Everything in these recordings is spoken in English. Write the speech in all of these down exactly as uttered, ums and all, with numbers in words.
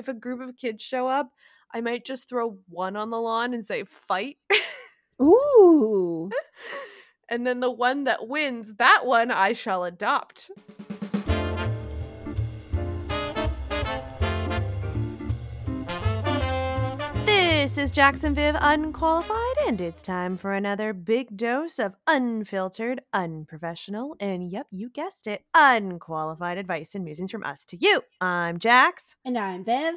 if a group of kids show up, I might just throw one on the lawn and say, fight. Ooh. And then the one that wins, that one I shall adopt. This is Jax and Viv Unqualified, and it's time for another big dose of unfiltered, unprofessional, and yep, you guessed it, unqualified advice and musings from us to you. I'm Jax. And I'm Viv.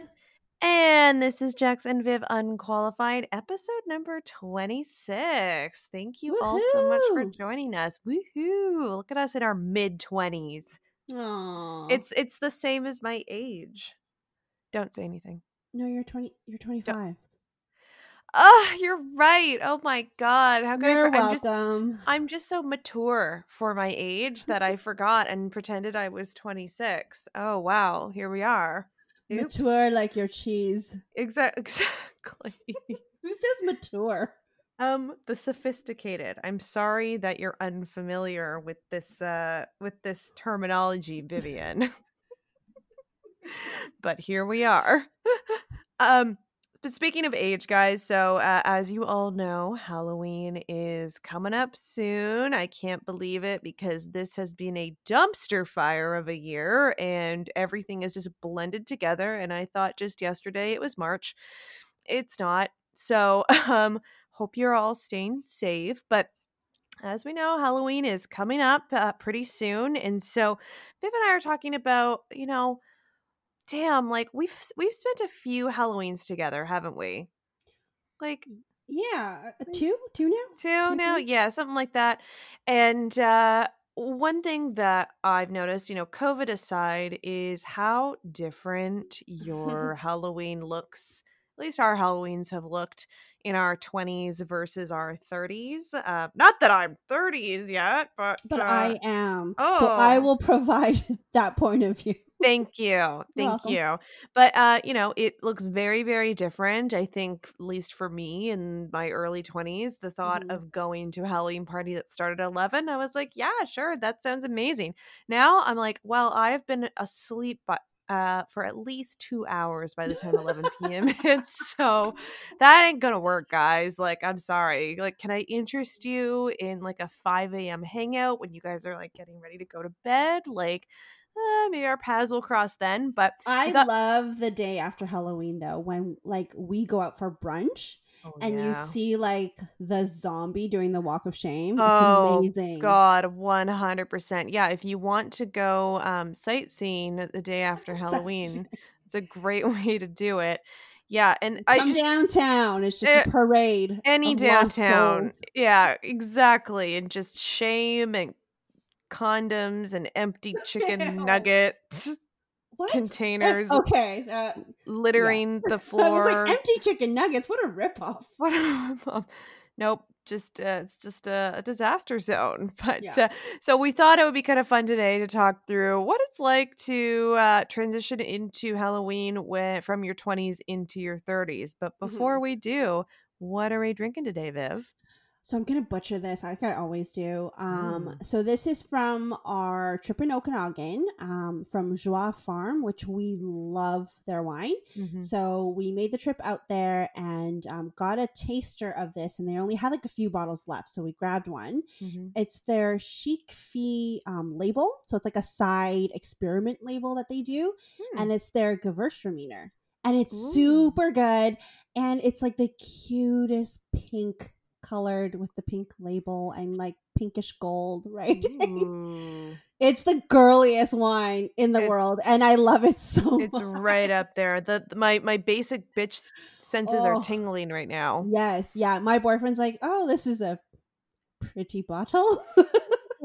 And this is Jax and Viv Unqualified, episode number twenty-six. Thank you Woohoo! all so much for joining us. Woohoo! Look at us in our mid-twenties. Aww. It's it's the same as my age. Don't say anything. No, you're twenty. You're twenty-five. Don't. Oh, you're right. Oh my God. How could you're I for- welcome. I'm just, I'm just so mature for my age that I forgot and pretended I was twenty-six. Oh, wow. Here we are. Oops. Mature like your cheese. Exactly. Exactly. Who says mature? Um, the sophisticated. I'm sorry that you're unfamiliar with this uh, with this terminology, Vivian. But here we are. um, but speaking of age, guys, so uh, as you all know, Halloween is coming up soon. I can't believe it because this has been a dumpster fire of a year and everything is just blended together. And I thought just yesterday it was March. It's not. So um, hope you're all staying safe. But as we know, Halloween is coming up uh, pretty soon. And so Viv and I are talking about, you know, damn, like we've we've spent a few Halloweens together, haven't we? Like, yeah, two, two now, two, two now, two? Yeah, something like that. And uh, one thing that I've noticed, you know, COVID aside, is how different your Halloween looks. At least our Halloweens have looked in our twenties versus our thirties. Uh, not that I'm thirties yet, but but uh, I am. Oh. So I will provide that point of view. Thank you. Thank you. But, uh, you know, it looks very, very different. I think, at least for me in my early twenties, the thought mm-hmm. of going to a Halloween party that started at eleven, I was like, yeah, sure. That sounds amazing. Now I'm like, well, I've been asleep by, uh, for at least two hours by the time eleven p.m. hits. So that ain't going to work, guys. Like, I'm sorry. Like, can I interest you in like a five a.m. hangout when you guys are like getting ready to go to bed? Like, Uh, maybe our paths will cross then, but I the- love the day after Halloween though, when like we go out for brunch oh, and yeah. you see like the zombie doing the walk of shame. It's oh, amazing. God, one hundred percent. Yeah, if you want to go um sightseeing the day after Halloween, it's a great way to do do it. Yeah, and I come downtown. It's just it, a parade. Any downtown. Yeah, exactly. And just shame and condoms and empty chicken nugget what? containers okay uh, littering yeah. the floor. I was like, empty chicken nuggets, what a ripoff. What a ripoff. Nope, just uh, it's just a, a disaster zone. But yeah. uh, so we thought it would be kind of fun today to talk through what it's like to uh, transition into Halloween when, from your twenties into your thirties. But before mm-hmm. we do, what are we drinking today, Viv? So I'm going to butcher this like I always do. Um, mm. So this is from our trip in Okanagan um, from Joie Farm, which we love their wine. Mm-hmm. So we made the trip out there and um, got a taster of this, and they only had like a few bottles left. So we grabbed one. Mm-hmm. It's their Chic Fee um, label. So it's like a side experiment label that they do. Mm. And it's their Gewurztraminer. And it's Ooh. super good. And it's like the cutest pink colored with the pink label and like pinkish gold, right? Mm. It's the girliest wine in the it's, world, and I love it so it's much. Right up there. The my my basic bitch senses oh. are tingling right now. Yes, yeah. My boyfriend's like, "Oh, this is a pretty bottle."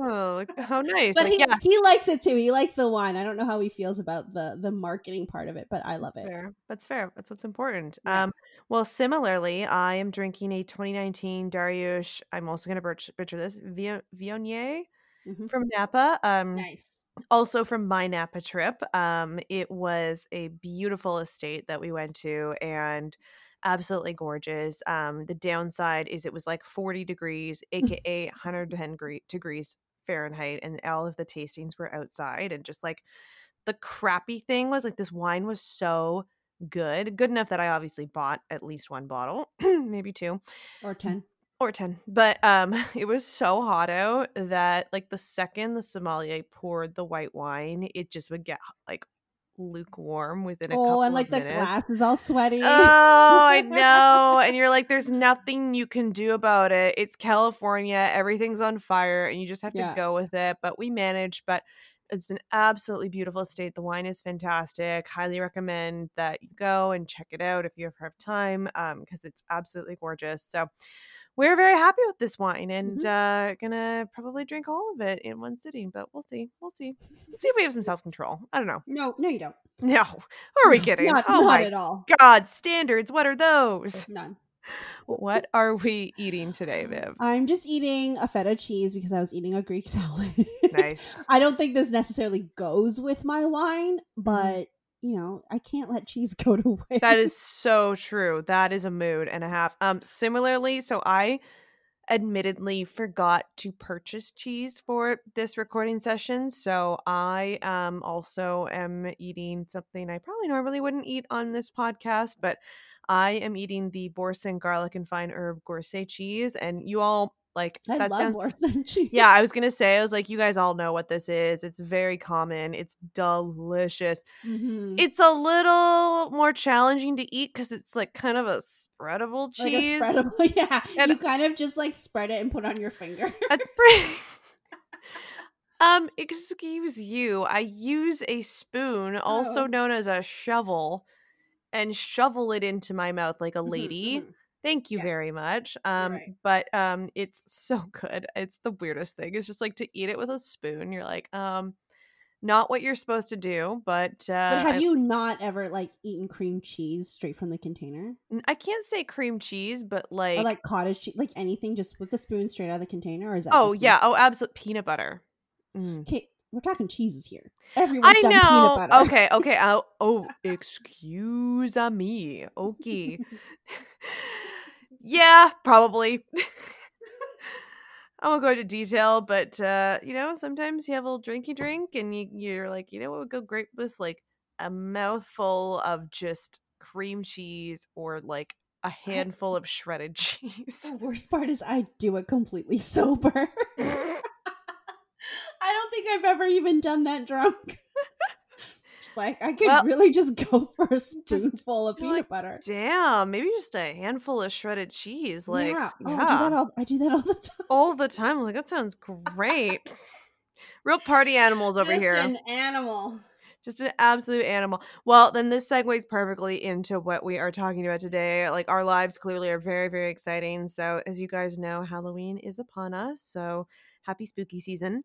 Oh, how nice. But like, he, yeah. he likes it too. He likes the wine. I don't know how he feels about the the marketing part of it, but I love That's it. Fair. That's fair. That's what's important. Yeah. Um, well, similarly, I am drinking a twenty nineteen Dariush. I'm also going to butcher this. Viognier mm-hmm. from Napa. Um, nice. Also from my Napa trip. Um, it was a beautiful estate that we went to, and absolutely gorgeous. Um, the downside is it was like forty degrees, aka one hundred ten degrees. Fahrenheit, and all of the tastings were outside, and just like the crappy thing was like this wine was so good. Good enough that I obviously bought at least one bottle, maybe two. Or ten. Or ten. But um, it was so hot out that like the second the sommelier poured the white wine, it just would get like lukewarm within a oh, couple of minutes. Oh, and like the glass is all sweaty. Oh, I know. And you're like, there's nothing you can do about it. It's California. Everything's on fire and you just have to yeah. go with it. But we managed. But it's an absolutely beautiful estate. The wine is fantastic. Highly recommend that you go and check it out if you ever have time, um, because it's absolutely gorgeous. So we're very happy with this wine and mm-hmm. uh, gonna probably drink all of it in one sitting, but we'll see. We'll see. Let's see if we have some self-control. I don't know. No, no, you don't. No. Are we kidding? not oh not my at all. God, standards. What are those? None. What are we eating today, Viv? I'm just eating a feta cheese because I was eating a Greek salad. Nice. I don't think this necessarily goes with my wine, but you know, I can't let cheese go to waste. That is so true. That is a mood and a half. Um, similarly, so I admittedly forgot to purchase cheese for this recording session. So I um also am eating something I probably normally wouldn't eat on this podcast, but I am eating the Boursin garlic and fine herb Gorgonzola cheese, and you all like I that love sounds... Boursin cheese. Yeah, I was gonna say, I was like, you guys all know what this is. It's very common. It's delicious. Mm-hmm. It's a little more challenging to eat because it's like kind of a spreadable cheese. Like a spreadable, yeah. And you kind of just like spread it and put it on your finger. That's pretty. um, excuse you. I use a spoon, oh. also known as a shovel, and shovel it into my mouth like a lady. Mm-hmm. Thank you yeah. very much. Um, right. But um, it's so good. It's the weirdest thing. It's just like to eat it with a spoon. You're like, um, not what you're supposed to do. But, uh, but have I, you not ever like eaten cream cheese straight from the container? I can't say cream cheese, but like or like cottage cheese, like anything, just with the spoon straight out of the container. Or is that? Oh just yeah. Like- oh, absolute peanut butter. Mm. Okay. We're talking cheeses here. Everyone's I done know. Peanut butter. Okay, okay. I'll, oh, excuse me. Okay. Yeah, probably. I won't go into detail, but, uh, you know, sometimes you have a little drinky drink and you, you're like, you know what would go great with this? Like a mouthful of just cream cheese or like a handful of shredded cheese. The worst part is I do it completely sober. I don't think I've ever even done that drunk. Just like I could well, really just go for a spoonful of peanut like, butter. Damn, maybe just a handful of shredded cheese. Like yeah, yeah. Oh, I, do that all, I do that all the time. All the time. I'm like that sounds great. Real party animals over just here. Just an animal. Just an absolute animal. Well, then this segues perfectly into what we are talking about today. Like our lives clearly are very, very exciting. So as you guys know, Halloween is upon us. So. Happy spooky season.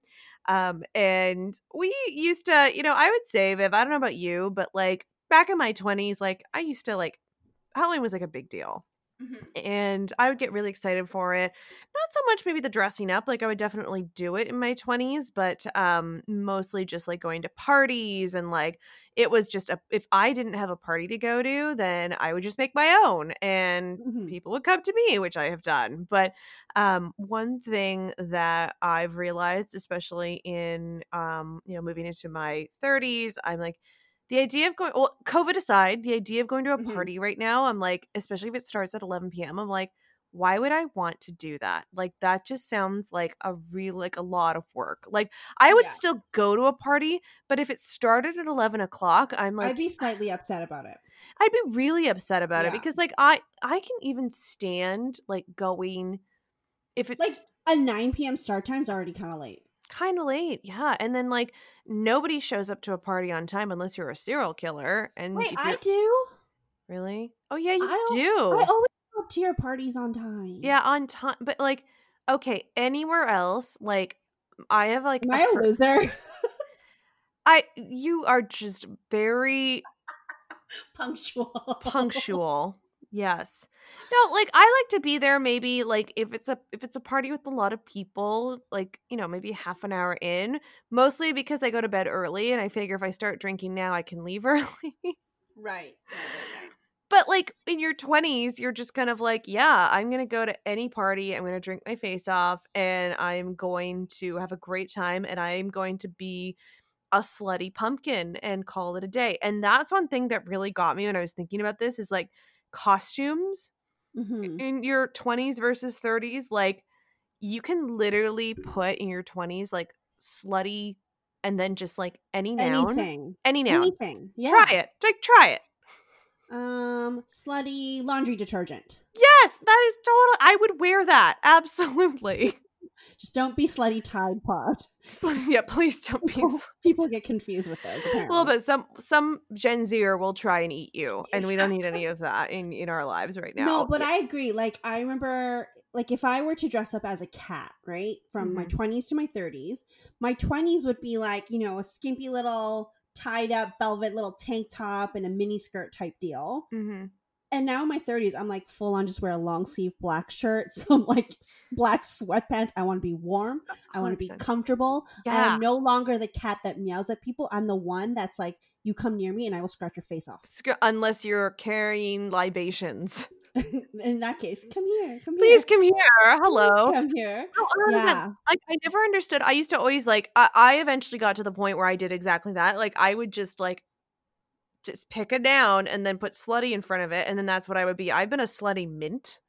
Um, and we used to, you know, I would say, Viv, I don't know about you, but like back in my twenties, like I used to like Halloween was like a big deal. Mm-hmm. And I would get really excited for it. Not so much maybe the dressing up, like I would definitely do it in my twenties, but um, mostly just like going to parties and like it was just a, if I didn't have a party to go to, then I would just make my own and mm-hmm. people would come to me, which I have done. But um, one thing that I've realized, especially in um, you know, moving into my thirties, I'm like, the idea of going, well, COVID aside, the idea of going to a party mm-hmm. right now, I'm like, especially if it starts at eleven p.m., I'm like, why would I want to do that? Like, that just sounds like a real, like a lot of work. Like, I would yeah. still go to a party, but if it started at eleven o'clock, I'm like, I'd be slightly upset about it. I'd be really upset about yeah. it because, like, I, I can even stand, like, going if it's like a nine p.m. start time's already kind of late. Kind of late, yeah. And then, like, nobody shows up to a party on time unless you're a serial killer. And wait, I do? Really? Oh, yeah, you I, do. I always show up to your parties on time. Yeah, on time. But, like, okay, anywhere else, like, I have, like... Am I a loser? I, you are just very... Punctual. Punctual. Yes. No, like I like to be there maybe like if it's a if it's a party with a lot of people, like, you know, maybe half an hour in, mostly because I go to bed early and I figure if I start drinking now I can leave early. Right. But like in your twenties, you're just kind of like, yeah, I'm going to go to any party, I'm going to drink my face off and I'm going to have a great time and I am going to be a slutty pumpkin and call it a day. And that's one thing that really got me when I was thinking about this is like costumes mm-hmm. in your twenties versus thirties. Like you can literally put in your twenties like slutty and then just like any noun. Anything. Any noun. Anything. Yeah. Try it. Like try it. Um, slutty laundry detergent. Yes, that is total. I would wear that. Absolutely. Just don't be slutty Tide Pod. Slutty, yeah, please don't be. People, people get confused with those. Apparently. Well, but some some Gen Zer will try and eat you, and we don't need any of that in, in our lives right now. No, but yeah. I agree. Like I remember, like if I were to dress up as a cat, right, from mm-hmm. my twenties to my thirties, my twenties would be like you know a skimpy little tied up velvet little tank top and a mini skirt type deal. Mm-hmm. And now in my thirties, I'm like full on just wear a long sleeve black shirt, some like black sweatpants. I want to be warm. I want to be comfortable. Yeah. I'm no longer the cat that meows at people. I'm the one that's like, you come near me and I will scratch your face off. Unless you're carrying libations. In that case, come here. Come Please here. come here. Hello. Come here. Oh, yeah. Like I never understood. I used to always like, I-, I eventually got to the point where I did exactly that. Like I would just like, just pick a noun and then put slutty in front of it. And then that's what I would be. I've been a slutty mint.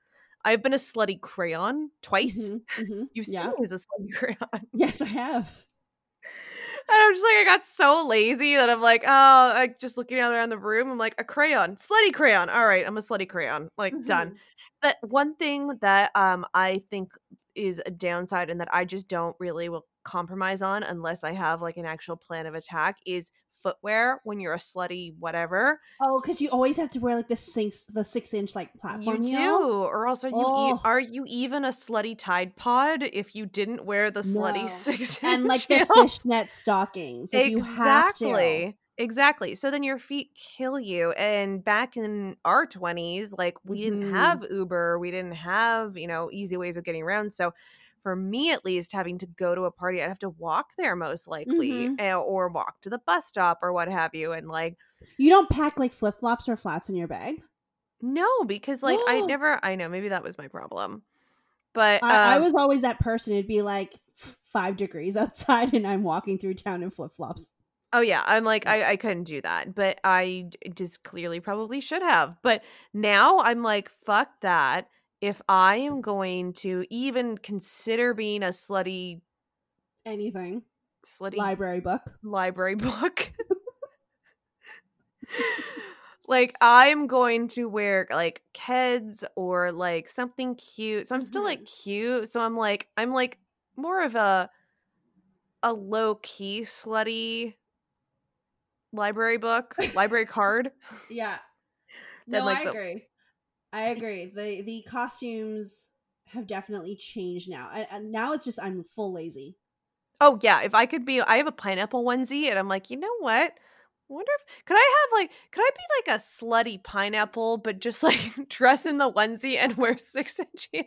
I've been a slutty crayon twice. Mm-hmm, mm-hmm. You've seen yeah. me as a slutty crayon. Yes, I have. And I'm just like, I got so lazy that I'm like, oh, like just looking out around the room. I'm like, a crayon, slutty crayon. All right, I'm a slutty crayon. Like mm-hmm. done. But one thing that um I think is a downside and that I just don't really will compromise on unless I have like an actual plan of attack is footwear when you're a slutty whatever. Oh, because you always have to wear like the six the six inch like platform you heels. Do or else are you oh. e- are you even a slutty Tide Pod if you didn't wear the slutty no. six inch and like heels? The fishnet stockings like, exactly you have to. Exactly. So then your feet kill you. And back in our twenties, like we mm-hmm. didn't have Uber, we didn't have you know easy ways of getting around. So for me, at least, having to go to a party, I'd have to walk there most likely mm-hmm. or walk to the bus stop or what have you. And like, you don't pack like flip flops or flats in your bag? No, because like I never, I know, maybe that was my problem. But um, I, I was always that person. It'd be like five degrees outside and I'm walking through town in flip flops. Oh, yeah. I'm like, I, I couldn't do that, but I just clearly probably should have. But now I'm like, fuck that. If I am going to even consider being a slutty... Anything. Slutty... Library book. Library book. Like, I'm going to wear, like, Keds or, like, something cute. So I'm mm-hmm. still, like, cute. So I'm, like, I'm, like, more of a a low-key slutty library book, library card. Yeah. Than, no, like, I the- agree. I agree. The the costumes have definitely changed now. I, I, now it's just I'm full lazy. Oh, yeah. If I could be – I have a pineapple onesie and I'm like, you know what? I wonder if – could I have like – could I be like a slutty pineapple but just like dress in the onesie and wear six-inch heels?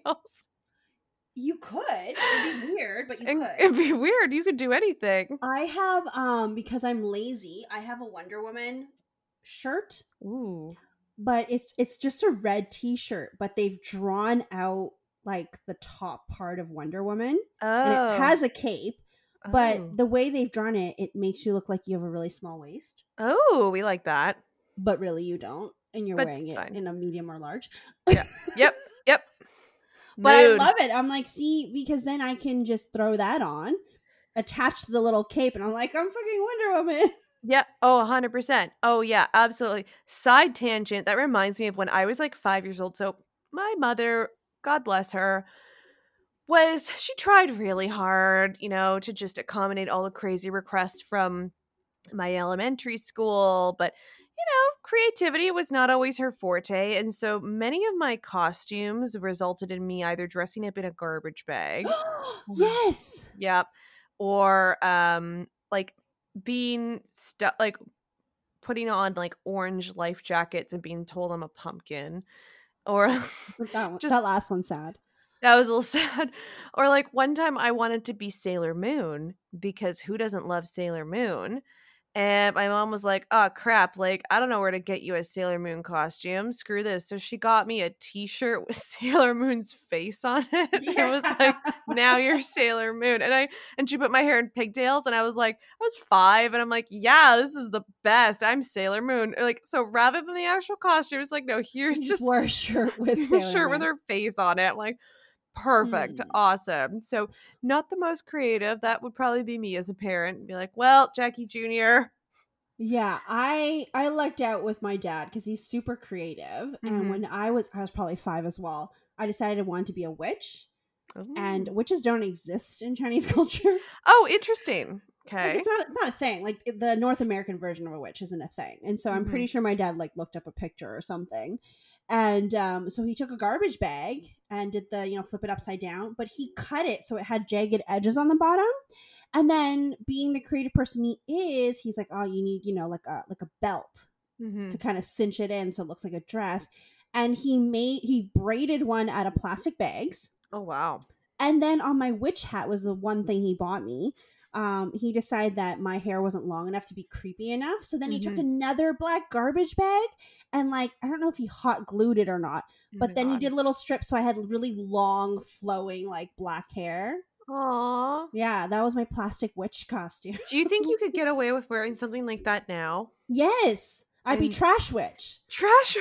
You could. It'd be weird, but you and, could. It'd be weird. You could do anything. I have um, – because I'm lazy, I have a Wonder Woman shirt. Ooh. But it's it's just a red t-shirt, but they've drawn out like the top part of Wonder Woman. Oh. And it has a cape, but oh. the way they've drawn it, it makes you look like you have a really small waist. Oh, we like that. But really you don't. And you're but wearing it fine. In a medium or large. Yeah. Yep. Yep. But Mood. I love it. I'm like, see, because then I can just throw that on, attach to the little cape, and I'm like, I'm fucking Wonder Woman. Yeah. Oh, one hundred percent. Oh, yeah, absolutely. Side tangent. That reminds me of when I was like five years old. So my mother, God bless her, was she tried really hard, you know, to just accommodate all the crazy requests from my elementary school. But, you know, creativity was not always her forte. And so many of my costumes resulted in me either dressing up in a garbage bag. Yes. Yep. Or um, like being stuck, like putting on like orange life jackets and being told I'm a pumpkin, or that, one, just, that last one's sad. That was a little sad. Or like one time I wanted to be Sailor Moon because who doesn't love Sailor Moon? And my mom was like, oh, crap. Like, I don't know where to get you a Sailor Moon costume. Screw this. So she got me a t-shirt with Sailor Moon's face on it. Yeah. It was like, now you're Sailor Moon. And I and she put my hair in pigtails. And I was like, I was five. And I'm like, yeah, this is the best. I'm Sailor Moon. Like, so rather than the actual costume, it's like, no, here's you just wore a shirt with Sailor shirt Moon. With her face on it. Like, perfect. Mm. Awesome. So not the most creative. That would probably be me as a parent. Be like, well, Jackie Junior Yeah, I I lucked out with my dad because he's super creative. Mm-hmm. And when I was, I was probably five as well, I decided I wanted to be a witch. Ooh. And witches don't exist in Chinese culture. Oh, interesting. Okay. Like, it's not, not a thing. Like the North American version of a witch isn't a thing. And so I'm mm-hmm. pretty sure my dad like looked up a picture or something. And um, so he took a garbage bag and did the, you know, flip it upside down, but he cut it so it had jagged edges on the bottom. And then being the creative person he is, he's like, oh, you need, you know, like a like a belt mm-hmm. to kind of cinch it in so it looks like a dress. And he made, he braided one out of plastic bags. Oh, wow. And then on my witch hat was the one thing he bought me. Um, he decided that my hair wasn't long enough to be creepy enough. So then he mm-hmm. took another black garbage bag and like, I don't know if he hot glued it or not, oh but then God. He did little strips. So I had really long flowing like black hair. Aww. Yeah. That was my plastic witch costume. Do you think you could get away with wearing something like that now? Yes. I'd be trash witch. Trash.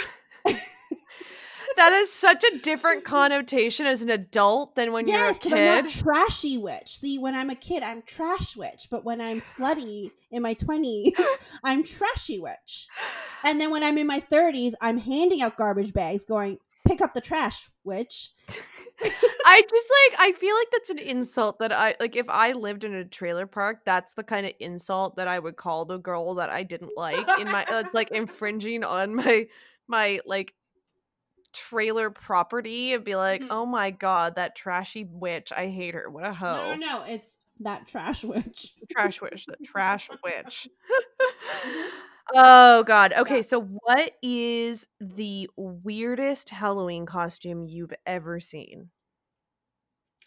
That is such a different connotation as an adult than when yes, you're a kid. Yes, I'm not trashy witch. See, when I'm a kid, I'm trash witch. But when I'm slutty in my twenties, I'm trashy witch. And then when I'm in my thirties, I'm handing out garbage bags going, pick up the trash, witch. I just like, I feel like that's an insult that I, like if I lived in a trailer park, that's the kind of insult that I would call the girl that I didn't like in my, uh, like infringing on my, my like, trailer property and be like, oh my god, that trashy witch, I hate her, what a hoe. No no, no. It's that trash witch. trash witch that trash witch Oh god. Okay, so what is the weirdest Halloween costume you've ever seen?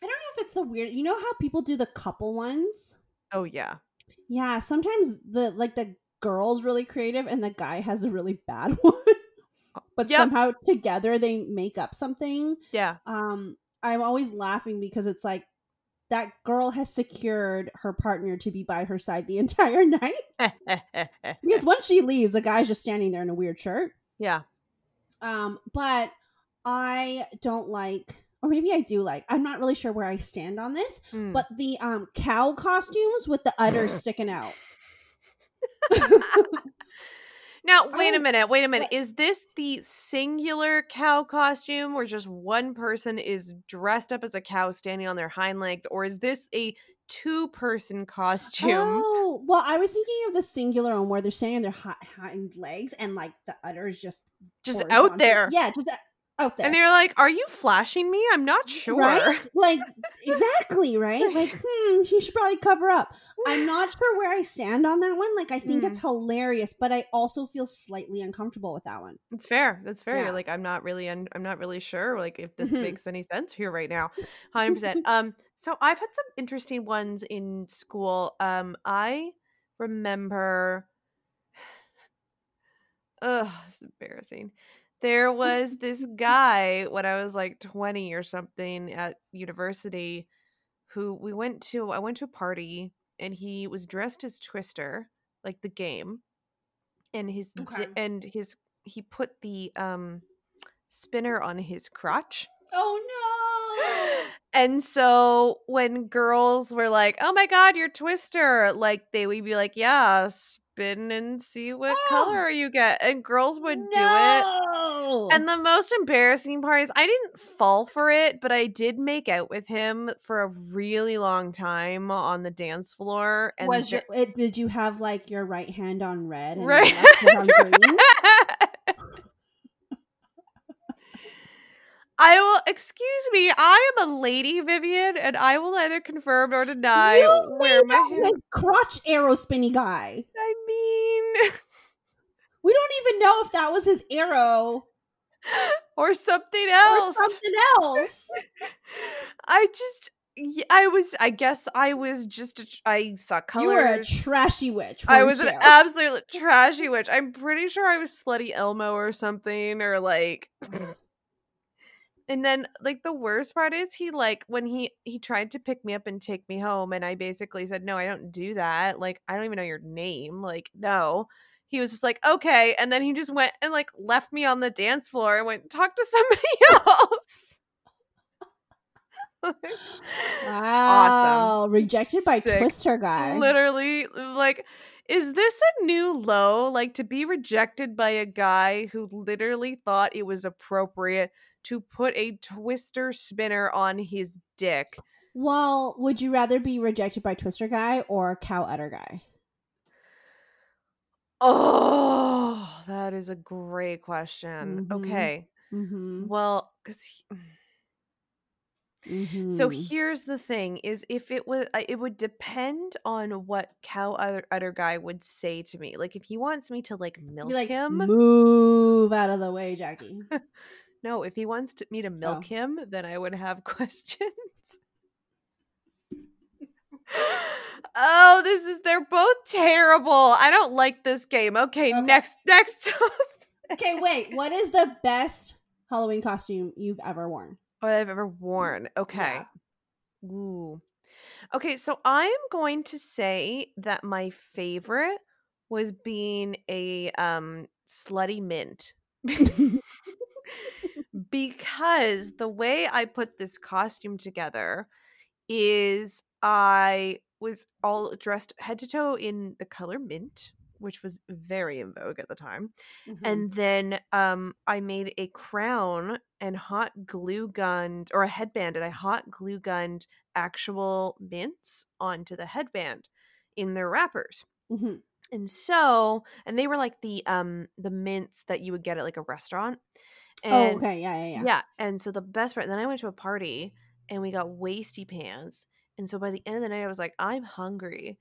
I don't know if it's the weird, you know how people do the couple ones? Oh yeah. Yeah, sometimes the like the girl's really creative and the guy has a really bad one. But yep. Somehow together they make up something. Yeah. Um, I'm always laughing because it's like that girl has secured her partner to be by her side the entire night. Because once she leaves, the guy's just standing there in a weird shirt. Yeah. Um, but I don't like, or maybe I do like, I'm not really sure where I stand on this, mm. but the um cow costumes with the udders sticking out. Now, wait a minute, wait a minute. Is this the singular cow costume where just one person is dressed up as a cow standing on their hind legs? Or is this a two-person costume? Oh, well, I was thinking of the singular one where they're standing on their hi- hind legs and like the udders just... Just horizontal. Out there. Yeah, just out there. And you're like, are you flashing me? I'm not sure. Right? Like, exactly, right? Like, hmm, he should probably cover up. I'm not sure where I stand on that one. Like, I think it's mm. hilarious, but I also feel slightly uncomfortable with that one. It's fair. That's fair. Yeah. Like, I'm not really, un- I'm not really sure, like, if this mm-hmm. makes any sense here right now. one hundred percent. um, so I've had some interesting ones in school. Um, I remember, ugh, it's embarrassing. There was this guy when I was like twenty or something at university who we went to, I went to a party and he was dressed as Twister, like the game. And his, okay. and his, he put the um, spinner on his crotch. Oh no. And so when girls were like, oh my God, you're Twister. Like they would be like, yes. And see what oh, color you get, and girls would no. do it. And the most embarrassing part is I didn't fall for it, but I did make out with him for a really long time on the dance floor. And was there- it, did you have like your right hand on red and right. your left hand on green? I will, excuse me, I am a lady, Vivian, and I will neither confirm nor deny you where my hair is. Crotch arrow spinny guy. I mean, we don't even know if that was his arrow or something else. Or something else. I just, Yeah, I was. I guess I was just. A, I saw colors. You were a trashy witch. I was you? an absolute trashy witch. I'm pretty sure I was Slutty Elmo or something, or like. And then, like, the worst part is he, like, when he he tried to pick me up and take me home, and I basically said, no, I don't do that. Like, I don't even know your name. Like, no. He was just like, okay. And then he just went and, like, left me on the dance floor and went, talk to somebody else. Wow. Awesome. Rejected by Sick. Twister guy. Literally, like, is this a new low? Like, to be rejected by a guy who literally thought it was appropriate to put a Twister spinner on his dick. Well, would you rather be rejected by Twister guy or Cow Udder guy? Oh, that is a great question. Mm-hmm. Okay. Mm-hmm. Well, because he... mm-hmm. So here's the thing: is if it was, it would depend on what Cow Udder, udder guy would say to me. Like, if he wants me to like milk like, him, move out of the way, Jackie. No, if he wants to, me to milk oh. him, then I would have questions. Oh, this is, they're both terrible. I don't like this game. Okay, okay. next, next. Okay, wait. What is the best Halloween costume you've ever worn? What I've ever worn. Okay. Yeah. Ooh. Okay, so I am going to say that my favorite was being a um, slutty mint. Because the way I put this costume together is I was all dressed head to toe in the color mint, which was very in vogue at the time. Mm-hmm. And then um, I made a crown and hot glue gunned, or a headband, and I hot glue gunned actual mints onto the headband in their wrappers. Mm-hmm. And so, and they were like the um, the mints that you would get at like a restaurant. And, oh, okay. Yeah, yeah, yeah. Yeah. And so the best part, then I went to a party and we got wasty pants. And so by the end of the night, I was like, I'm hungry.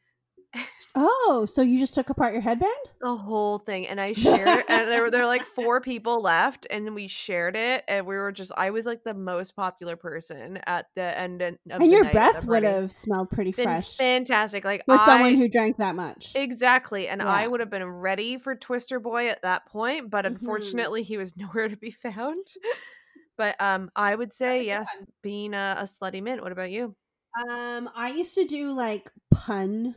Oh, so you just took apart your headband? The whole thing. And I shared it. And there were, there were like four people left. And we shared it. And we were just, I was like the most popular person at the end of the night. And your breath would have smelled pretty fresh. Fantastic. Like, for I, someone who drank that much. Exactly. And yeah. I would have been ready for Twister Boy at that point. But unfortunately, mm-hmm. he was nowhere to be found. But um, I would say, yes, one. being a, a slutty mint. What about you? Um, I used to do like pun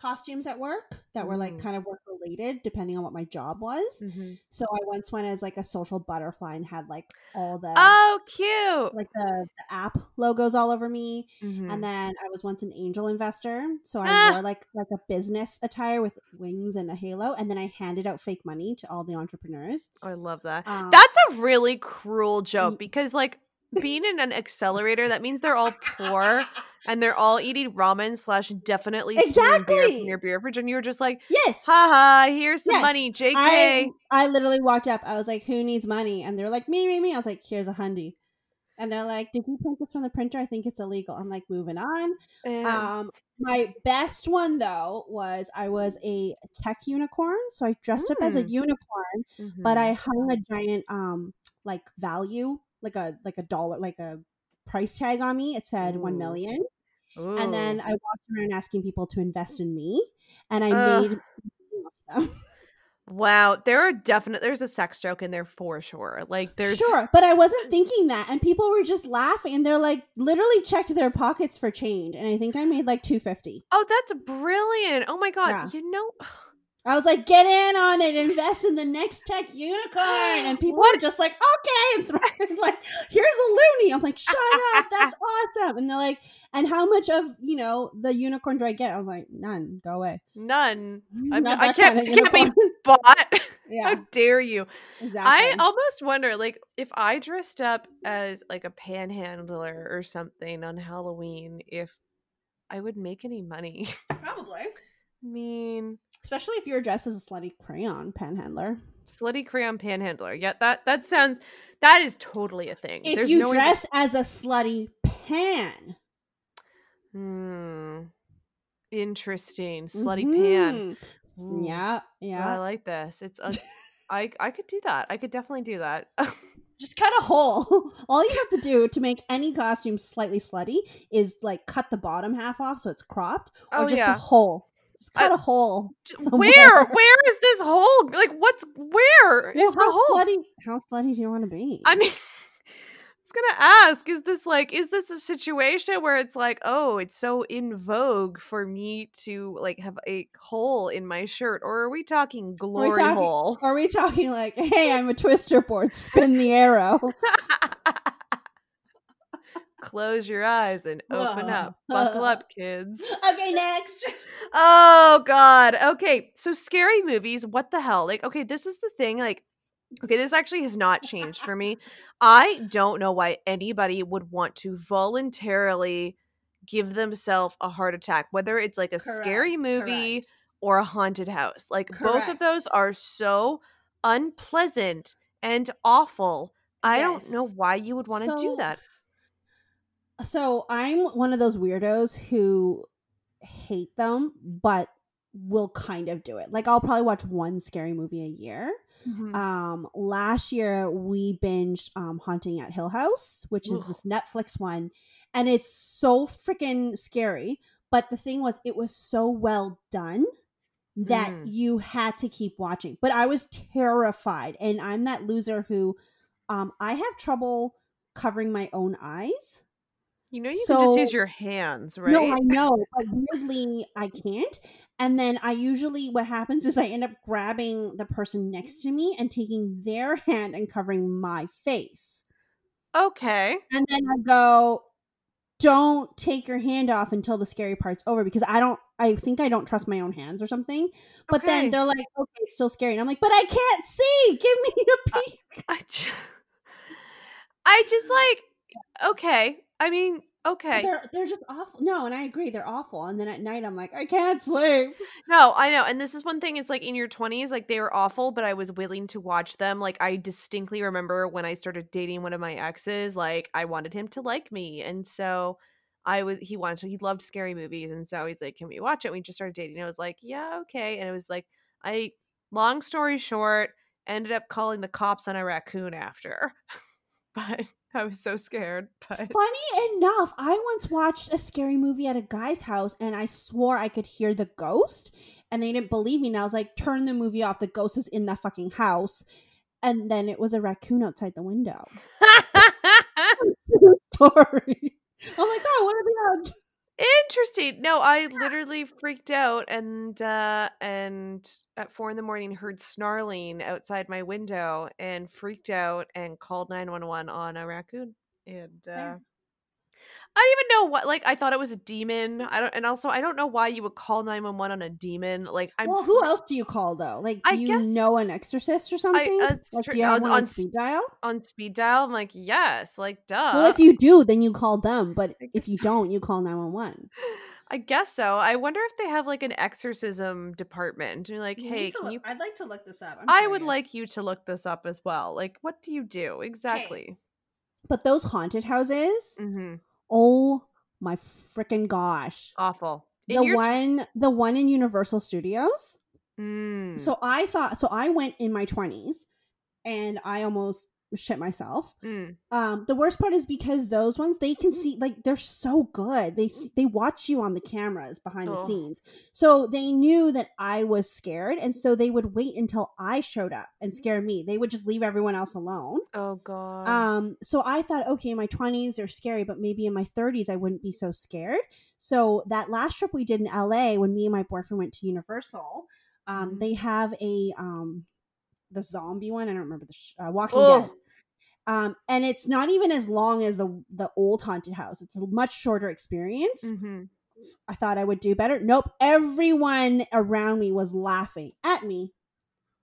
costumes at work that were like kind of work related depending on what my job was. Mm-hmm. So I once went as like a social butterfly and had like all the oh cute like the, the app logos all over me. Mm-hmm. And then I was once an angel investor, so I ah. wore like like a business attire with wings and a halo, and then I handed out fake money to all the entrepreneurs. Oh, I love that. Um, that's a really cruel joke, because like being in an accelerator, that means they're all poor and they're all eating ramen slash definitely exactly beer from your beer fridge, and you were just like, yes, haha, here's some yes. money, J K. I, I literally walked up. I was like, who needs money? And they're like, me, me, me. I was like, here's a hundy. And they're like, did you print this from the printer? I think it's illegal. I'm like, moving on. Um, um my best one though was I was a tech unicorn, so I dressed mm. up as a unicorn, mm-hmm. but I hung a giant um like value. Like a like a dollar, like a price tag on me. It said Ooh. one million. Ooh. And then I walked around asking people to invest in me, and I uh, made them. Wow, there are definite. There's a sex joke in there for sure. Like there's sure, but I wasn't thinking that, and people were just laughing. And they're like, literally checked their pockets for change, and I think I made like two fifty. Oh, that's brilliant! Oh my god, yeah. you know. I was like, get in on it, invest in the next tech unicorn. And people what? were just like, okay. And like, here's a loony. I'm like, shut up. That's awesome. And they're like, and how much of, you know, the unicorn do I get? I was like, none. Go away. None. I'm, I can't, kind of can't be bought. Yeah. How dare you? Exactly. I almost wonder, like, if I dressed up as like a panhandler or something on Halloween, if I would make any money. Probably. I mean, especially if you're dressed as a slutty crayon panhandler. Slutty crayon panhandler. Yeah, that that sounds that is totally a thing. If There's you no dress in- as a slutty pan. Hmm. Interesting. Slutty mm-hmm. pan. Ooh. Yeah, yeah. I like this. It's a, I I could do that. I could definitely do that. Just cut a hole. All you have to do to make any costume slightly slutty is like cut the bottom half off so it's cropped, or oh, just yeah. a hole. Just cut I, a hole. Somewhere. Where? Where is this hole? Like, what's where well, is the hole? Slutty, how slutty do you want to be? I mean, I was gonna ask: Is this like? Is this a situation where it's like, oh, it's so in vogue for me to like have a hole in my shirt, or are we talking glory are we talking, hole? Are we talking like, hey, I'm a twister board, spin the arrow? Close your eyes and open Whoa. up. Buckle up, kids. Okay, next. Oh, God. Okay, so scary movies, what the hell? Like, okay, this is the thing. Like, okay, this actually has not changed for me. I don't know why anybody would want to voluntarily give themselves a heart attack, whether it's like a correct, scary movie correct. or a haunted house. Like, correct. both of those are so unpleasant and awful. I yes. don't know why you would want to so- do that. So I'm one of those weirdos who hate them, but will kind of do it. Like, I'll probably watch one scary movie a year. Mm-hmm. Um, last year, we binged um, Haunting at Hill House, which is Ugh. this Netflix one. And it's so freaking scary. But the thing was, it was so well done that mm. you had to keep watching. But I was terrified. And I'm that loser who um, I have trouble covering my own eyes. You know, you so, can just use your hands, right? No, I know, but weirdly, I can't. And then I usually, what happens is I end up grabbing the person next to me and taking their hand and covering my face. Okay. And then I go, don't take your hand off until the scary part's over, because I don't, I think I don't trust my own hands or something. But okay. then they're like, okay, it's still scary. And I'm like, but I can't see. Give me a peek. I, I, just, I just like, okay. I mean, okay. They're, they're just awful. No, and I agree. They're awful. And then at night, I'm like, I can't sleep. No, I know. And this is one thing. It's like in your twenties, like they were awful, but I was willing to watch them. Like, I distinctly remember when I started dating one of my exes, like I wanted him to like me. And so I was, he wanted to, he loved scary movies. And so he's like, can we watch it? We just started dating. And I was like, yeah, okay. And it was like, I, long story short, ended up calling the cops on a raccoon after. But I was so scared. But funny enough, I once watched a scary movie at a guy's house and I swore I could hear the ghost, and they didn't believe me. And I was like, turn the movie off. The ghost is in that fucking house. And then it was a raccoon outside the window. Story. I'm like, oh, what are the odds? Interesting. No, I literally freaked out and uh, and at four in the morning heard snarling outside my window and freaked out and called nine one one on a raccoon. And uh, I don't even know what, like, I thought it was a demon. I don't, and also I don't know why you would call nine one one on a demon. Like, I'm well, who else do you call though? Like, do I you guess, know an exorcist or something? I, uh, like, tr- do you have on, on speed dial? On speed dial, I'm like, yes, like, duh. Well, if you do, then you call them. But if you don't, you call nine one one. I guess so. I wonder if they have like an exorcism department. You're like, hey, you can look, you? I'd like to look this up. I'm I curious. would like you to look this up as well. Like, what do you do exactly? Okay. But those haunted houses. Mm-hmm. Oh my freaking gosh. Awful. In the one t- the one in Universal Studios. Mm. So I thought so I went in my twenties and I almost shit myself. Mm. Um the worst part is because those ones, they can see, like, they're so good. They they watch you on the cameras behind oh. the scenes. So they knew that I was scared, and so they would wait until I showed up and scare me. They would just leave everyone else alone. Oh god. Um so I thought, okay, in my twenties they're scary, but maybe in my thirties I wouldn't be so scared. So that last trip we did in L A, when me and my boyfriend went to Universal, um they have a um the zombie one, I don't remember the sh- uh, Walking oh. Dead. Um, and it's not even as long as the the old haunted house. It's a much shorter experience. Mm-hmm. I thought I would do better. Nope. Everyone around me was laughing at me.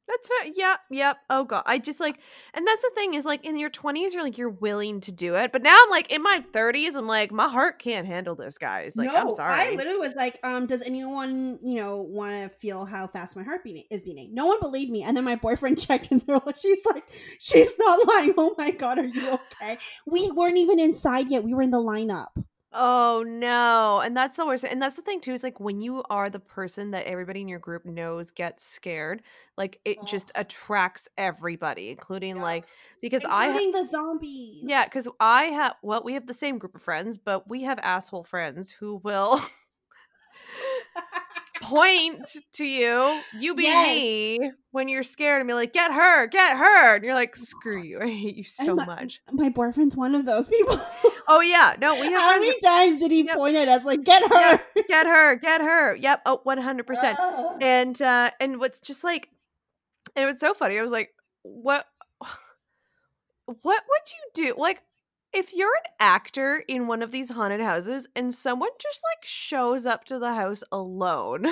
That's fair. Yep. Yep. Oh god. I just like, and that's the thing is, like, in your twenties, you're like, you're willing to do it. But now I'm like, in my thirties, I'm like, my heart can't handle this, guys. Like, no, I'm sorry. I literally was like, um, does anyone, you know, want to feel how fast my heart beating is beating? No one believed me. And then my boyfriend checked and they're like, she's like, she's not lying. Oh my god, are you okay? We weren't even inside yet. We were in the lineup. Oh no. And that's the worst. And that's the thing too, is like when you are the person that everybody in your group knows gets scared, like it oh. just attracts everybody, including yeah. like, because including I including the zombies. Yeah, because I have well, we have the same group of friends, but we have asshole friends who will point to you, you be yes. me when you're scared and be like, get her, get her. And you're like, screw you. I hate you so my, much. My boyfriend's one of those people. Oh yeah. No, we have how many with- times did he yep. point at us like, get her, yeah. get her, get her. Yep. Oh, one hundred percent. Oh. And, uh, and what's just like, and it was so funny. I was like, what, what would you do? Like, if you're an actor in one of these haunted houses and someone just like shows up to the house alone.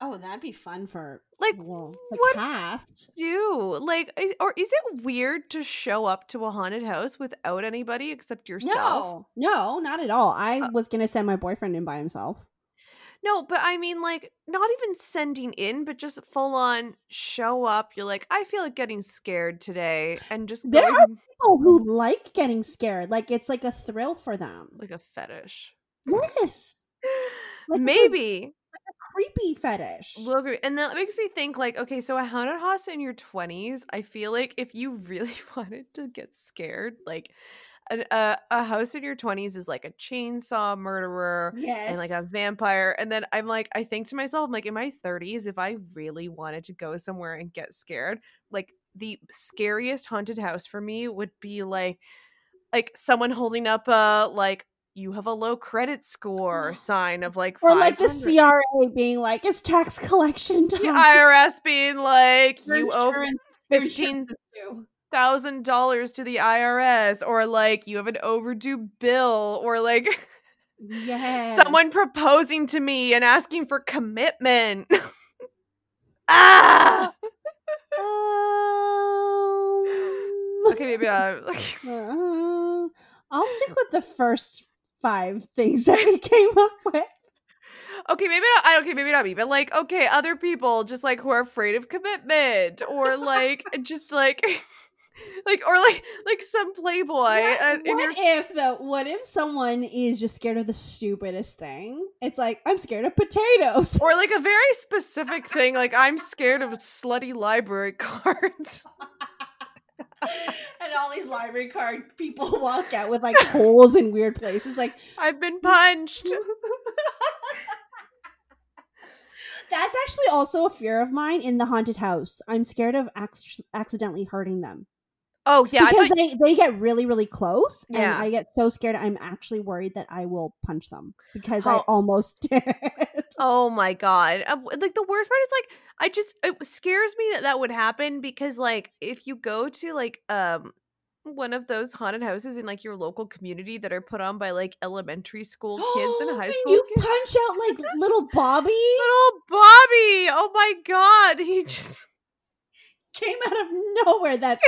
Oh, that'd be fun for like well, the what cast. Do like, is, or is it weird to show up to a haunted house without anybody except yourself? No, no, not at all. I uh, was gonna send my boyfriend in by himself. No, but I mean, like, not even sending in, but just full on show up. You're like, I feel like getting scared today, and just there going- are people who like getting scared. Like it's like a thrill for them, like a fetish. Yes, like maybe. Creepy fetish. We'll agree. And that makes me think like, okay, so a haunted house in your twenties, I feel like if you really wanted to get scared, like an, uh, a house in your twenties is like a chainsaw murderer yes. and like a vampire. And then I'm like, I think to myself, I'm like, in my thirties, if I really wanted to go somewhere and get scared, like the scariest haunted house for me would be like, like someone holding up a like you have a low credit score sign of like or like the C R A being like it's tax collection time. The I R S being like your you owe fifteen thousand dollars to the I R S or like you have an overdue bill or like yes. someone proposing to me and asking for commitment. ah um... Okay, maybe I'm like uh, I'll stick with the first five things that we came up with. Okay, maybe not. I don't. Okay, maybe not me, but like, okay, other people just like who are afraid of commitment, or like, just like, like, or like, like some playboy. What, uh, what your- if though? What if someone is just scared of the stupidest thing? It's like I'm scared of potatoes, or like a very specific thing. Like I'm scared of slutty library cards. And all these library card people walk out with like holes in weird places like I've been punched. That's actually also a fear of mine in the haunted house. I'm scared of ac- accidentally hurting them. Oh yeah, because I thought- they, they get really really close and yeah. I get so scared I'm actually worried that I will punch them because oh. I almost did. Oh my god, like the worst part is like I just it scares me that that would happen because like if you go to like um one of those haunted houses in like your local community that are put on by like elementary school kids and high school you kids. Punch out like little Bobby little Bobby oh my god, he just came out of nowhere, that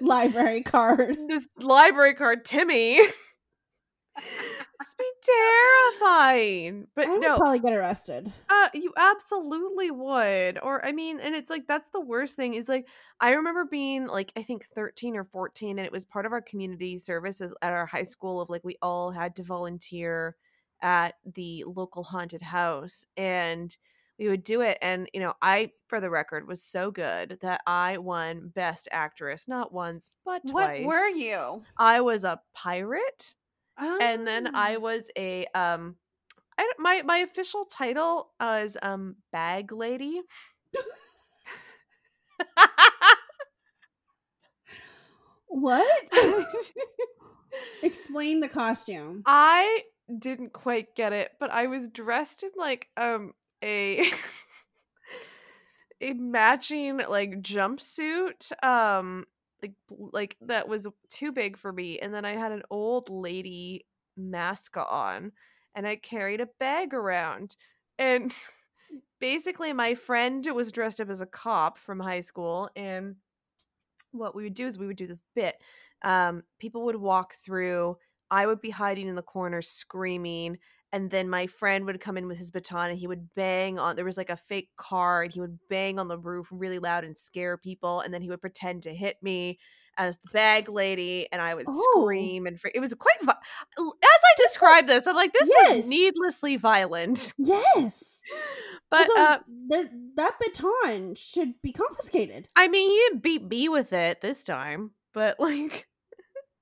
library card. This library card, Timmy. Must be terrifying. But I would no. probably get arrested. Uh, you absolutely would. Or, I mean, and it's like, that's the worst thing is like, I remember being like, I think thirteen or fourteen, and it was part of our community services at our high school of like, we all had to volunteer at the local haunted house. And we would do it. And, you know, I, for the record, was so good that I won Best Actress, not once, but twice. What were you? I was a pirate. Oh. And then I was a, um, I, my, my official title was um, Bag Lady. What? Explain the costume. I didn't quite get it, but I was dressed in like, um, a a matching like jumpsuit um like like that was too big for me, and then I had an old lady mask on and I carried a bag around, and basically my friend was dressed up as a cop from high school, and what we would do is we would do this bit. Um people would walk through, I would be hiding in the corner screaming. And then my friend would come in with his baton and he would bang on, there was like a fake car and he would bang on the roof really loud and scare people. And then he would pretend to hit me as the bag lady, and I would oh. scream and freak. It was quite vi- as I described this. I'm like, this yes. was needlessly violent. Yes, but so uh, th- that baton should be confiscated. I mean, you beat me with it this time, but like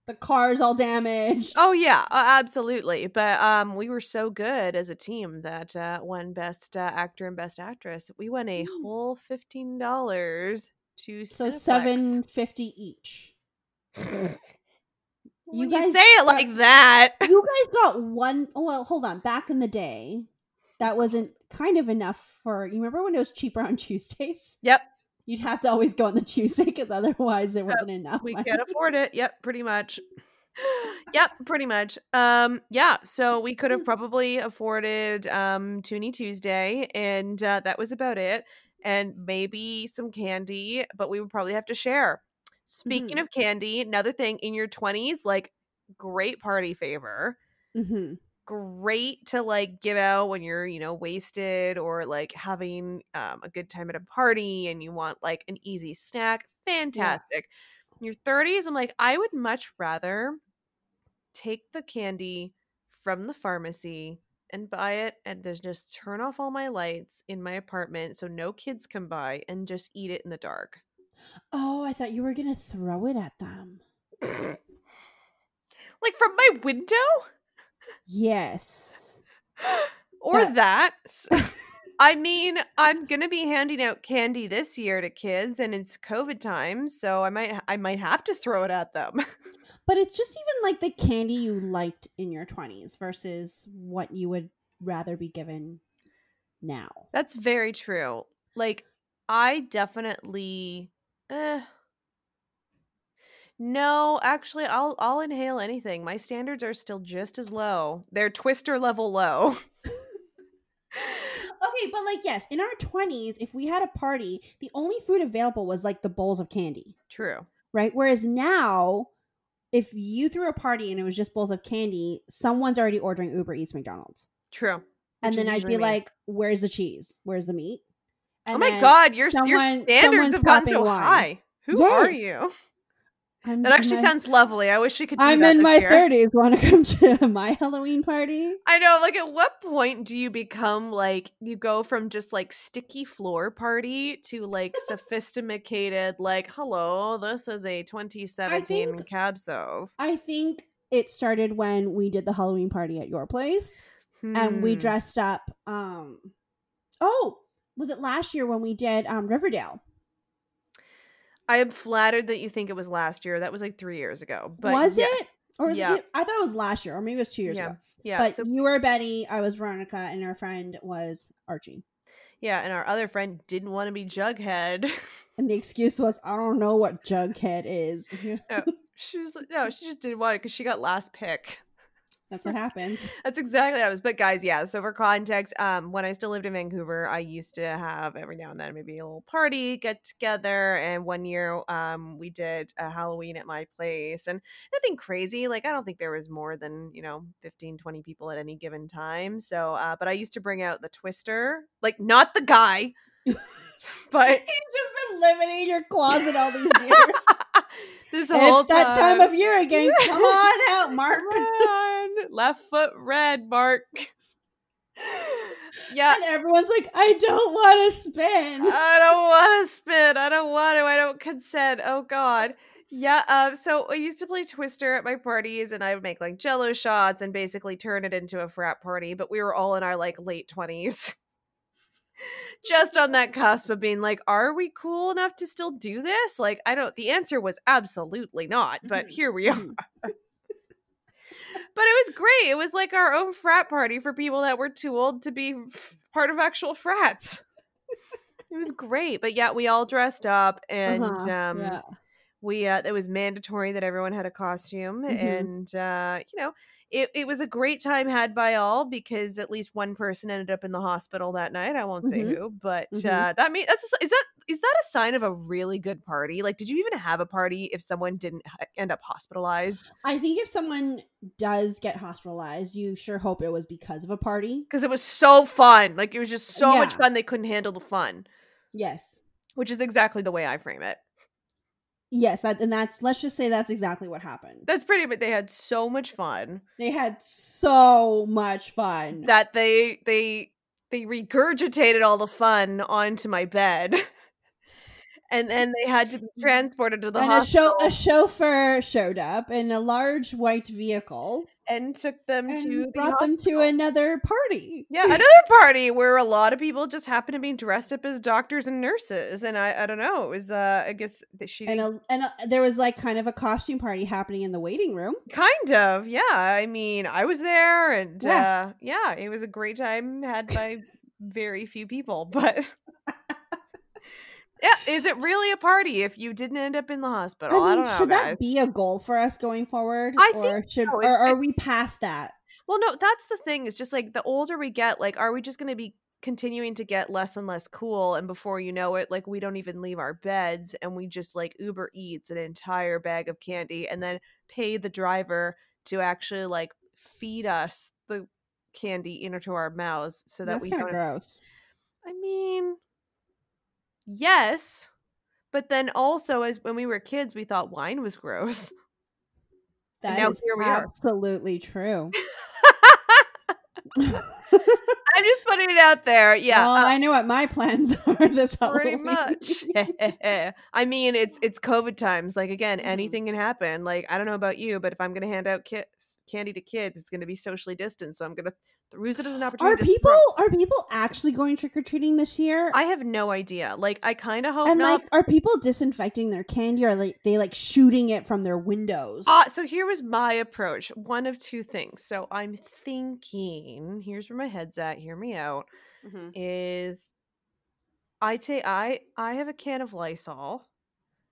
the car's all damaged. Oh yeah, absolutely. But um, we were so good as a team that uh, won Best uh, Actor and Best Actress. We won a mm. whole fifteen dollars. To so seven fifty each. You guys say it got, like that. You guys got one. Oh, well, hold on. Back in the day, that wasn't kind of enough for. You remember when it was cheaper on Tuesdays? Yep. You'd have to always go on the Tuesday because otherwise there wasn't yep. enough. We money. Can't afford it. Yep, pretty much. Yep, pretty much. Um, yeah. So we could have probably afforded um Toonie Tuesday, and uh, that was about it. And maybe some candy, but we would probably have to share. Speaking mm-hmm. of candy, another thing in your twenties, like great party favor. Mm-hmm. Great to like give out when you're, you know, wasted or like having um, a good time at a party and you want like an easy snack. Fantastic. Yeah. In your thirties, I'm like, I would much rather take the candy from the pharmacy and buy it and just turn off all my lights in my apartment so no kids come by and just eat it in the dark. Oh, I thought you were going to throw it at them. Like from my window? Yes. Or but- that. I mean, I'm going to be handing out candy this year to kids and it's COVID time, so I might I might have to throw it at them. But it's just even like the candy you liked in your twenties versus what you would rather be given now. That's very true. Like I definitely eh. No, actually I'll I'll inhale anything. My standards are still just as low. They're Twister level low. Okay, but like, yes, in our twenties, if we had a party, the only food available was like the bowls of candy. True. Right? Whereas now, if you threw a party and it was just bowls of candy, someone's already ordering Uber Eats McDonald's. True. And then I'd be mean. like, where's the cheese? Where's the meat? And oh my God, your, someone, your standards have gotten so wine. high. Who yes. are you? I'm that actually my, sounds lovely. I wish we could do I'm that in this my year. thirties. Want to come to my Halloween party? I know. Like, at what point do you become, like, you go from just, like, sticky floor party to, like, sophisticated, like, hello, this is a twenty seventeen I think, cab stove. I think it started when we did the Halloween party at your place. Hmm. And we dressed up. Um, oh, was it last year when we did um, Riverdale? I am flattered that you think it was last year. That was like three years ago. But was yeah. it? Or was yeah. it, I thought it was last year, or maybe it was two years yeah. ago. Yeah. But so, you were Betty, I was Veronica, and our friend was Archie. Yeah, and our other friend didn't want to be Jughead. And the excuse was, I don't know what Jughead is. no, she was like, no, she just didn't want it because she got last pick. That's what happens. That's exactly what it was. But guys, yeah. So for context, um, when I still lived in Vancouver, I used to have every now and then maybe a little party get together. And one year, um, we did a Halloween at my place, and nothing crazy. Like I don't think there was more than you know fifteen, twenty people at any given time. So, uh, but I used to bring out the Twister, like not the guy, but he's just been living in your closet all these years. This whole it's time. That time of year again. Come on out, Mark. Run. Left foot red, Mark. Yeah. And everyone's like, I don't want to spin. I don't want to spin. I don't want to. I don't consent. Oh, God. Yeah. Um. So I used to play Twister at my parties, and I would make like Jello shots and basically turn it into a frat party. But we were all in our like late twenties. Just on that cusp of being like, are we cool enough to still do this? Like, I don't, the answer was absolutely not, but mm-hmm. here we are. But it was great. It was like our own frat party for people that were too old to be f- part of actual frats. It was great. But yeah, we all dressed up and uh-huh. um, yeah. we, uh, it was mandatory that everyone had a costume mm-hmm. and, uh, you know, It it was a great time had by all because at least one person ended up in the hospital that night. I won't say mm-hmm. who, but mm-hmm. uh, that means that's a, is that is that a sign of a really good party? Like, did you even have a party if someone didn't end up hospitalized? I think if someone does get hospitalized, you sure hope it was because of a party because it was so fun. Like it was just so yeah. much fun they couldn't handle the fun. Yes, which is exactly the way I frame it. Yes, that, and that's, let's just say that's exactly what happened. That's pretty, but they had so much fun. They had so much fun. That they they they regurgitated all the fun onto my bed. And then they had to be transported to the and hospital. And a, show, a chauffeur showed up in a large white vehicle. And took them and to brought the them to another party. Yeah, another party where a lot of people just happened to be dressed up as doctors and nurses. And I, I don't know. It was, uh, I guess that she and a, and a, there was like kind of a costume party happening in the waiting room. Kind of, yeah. I mean, I was there, and yeah, uh, yeah it was a great time had by very few people, but. Yeah, is it really a party if you didn't end up in the hospital? I, mean, I don't know. Should guys. that be a goal for us going forward? I or think should, so. Or are we past that? Well, no, that's the thing. Is just like the older we get, like, are we just going to be continuing to get less and less cool? And before you know it, like, we don't even leave our beds and we just like Uber Eats an entire bag of candy and then pay the driver to actually like feed us the candy into our mouths so that that's we don't. Gross. I mean. Yes, but then also as when we were kids, we thought wine was gross. That is absolutely true. I'm just putting it out there. Yeah, well, uh, I know what my plans are this Halloween. Pretty much. I mean, it's it's COVID times. Like again, anything can happen. Like I don't know about you, but if I'm going to hand out kids, candy to kids, it's going to be socially distanced. So I'm going to. Use it as an opportunity. Are people are people actually going trick or treating this year? I have no idea. Like, I kind of hope. And not. Like, are people disinfecting their candy, or are they, they like shooting it from their windows? Ah, uh, so here was my approach. One of two things. So I'm thinking. Here's where my head's at. Hear me out. Mm-hmm. Is I take I I have a can of Lysol.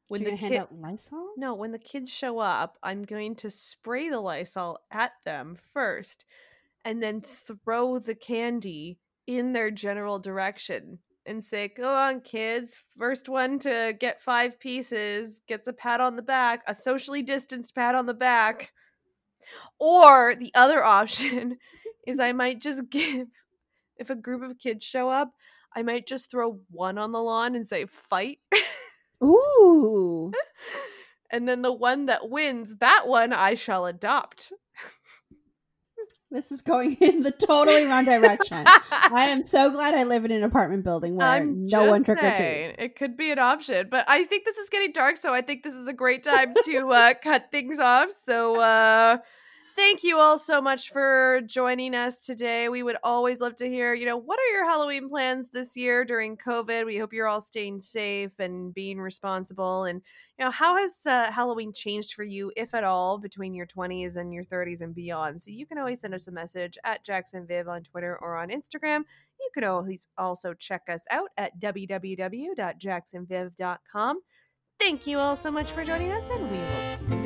When You're the kid hand out Lysol? No, when the kids show up, I'm going to spray the Lysol at them first. And then throw the candy in their general direction and say, go on, kids. First one to get five pieces gets a pat on the back, a socially distanced pat on the back. Or the other option is I might just give, if a group of kids show up, I might just throw one on the lawn and say, fight. Ooh. And then the one that wins, that one I shall adopt. This is going in the totally wrong direction. I am so glad I live in an apartment building where I'm no one trick or treat. It could be an option, but I think this is getting dark, so I think this is a great time to uh, cut things off. So uh, thank you all so much for joining us today. We would always love to hear, you know, what are your Halloween plans this year during COVID? We hope you're all staying safe and being responsible. And, you know, how has uh, Halloween changed for you, if at all, between your twenties and your thirties and beyond? So you can always send us a message at Jax and Viv on Twitter or on Instagram. You can always also check us out at w w w dot jax and viv dot com. Thank you all so much for joining us, and we will see you.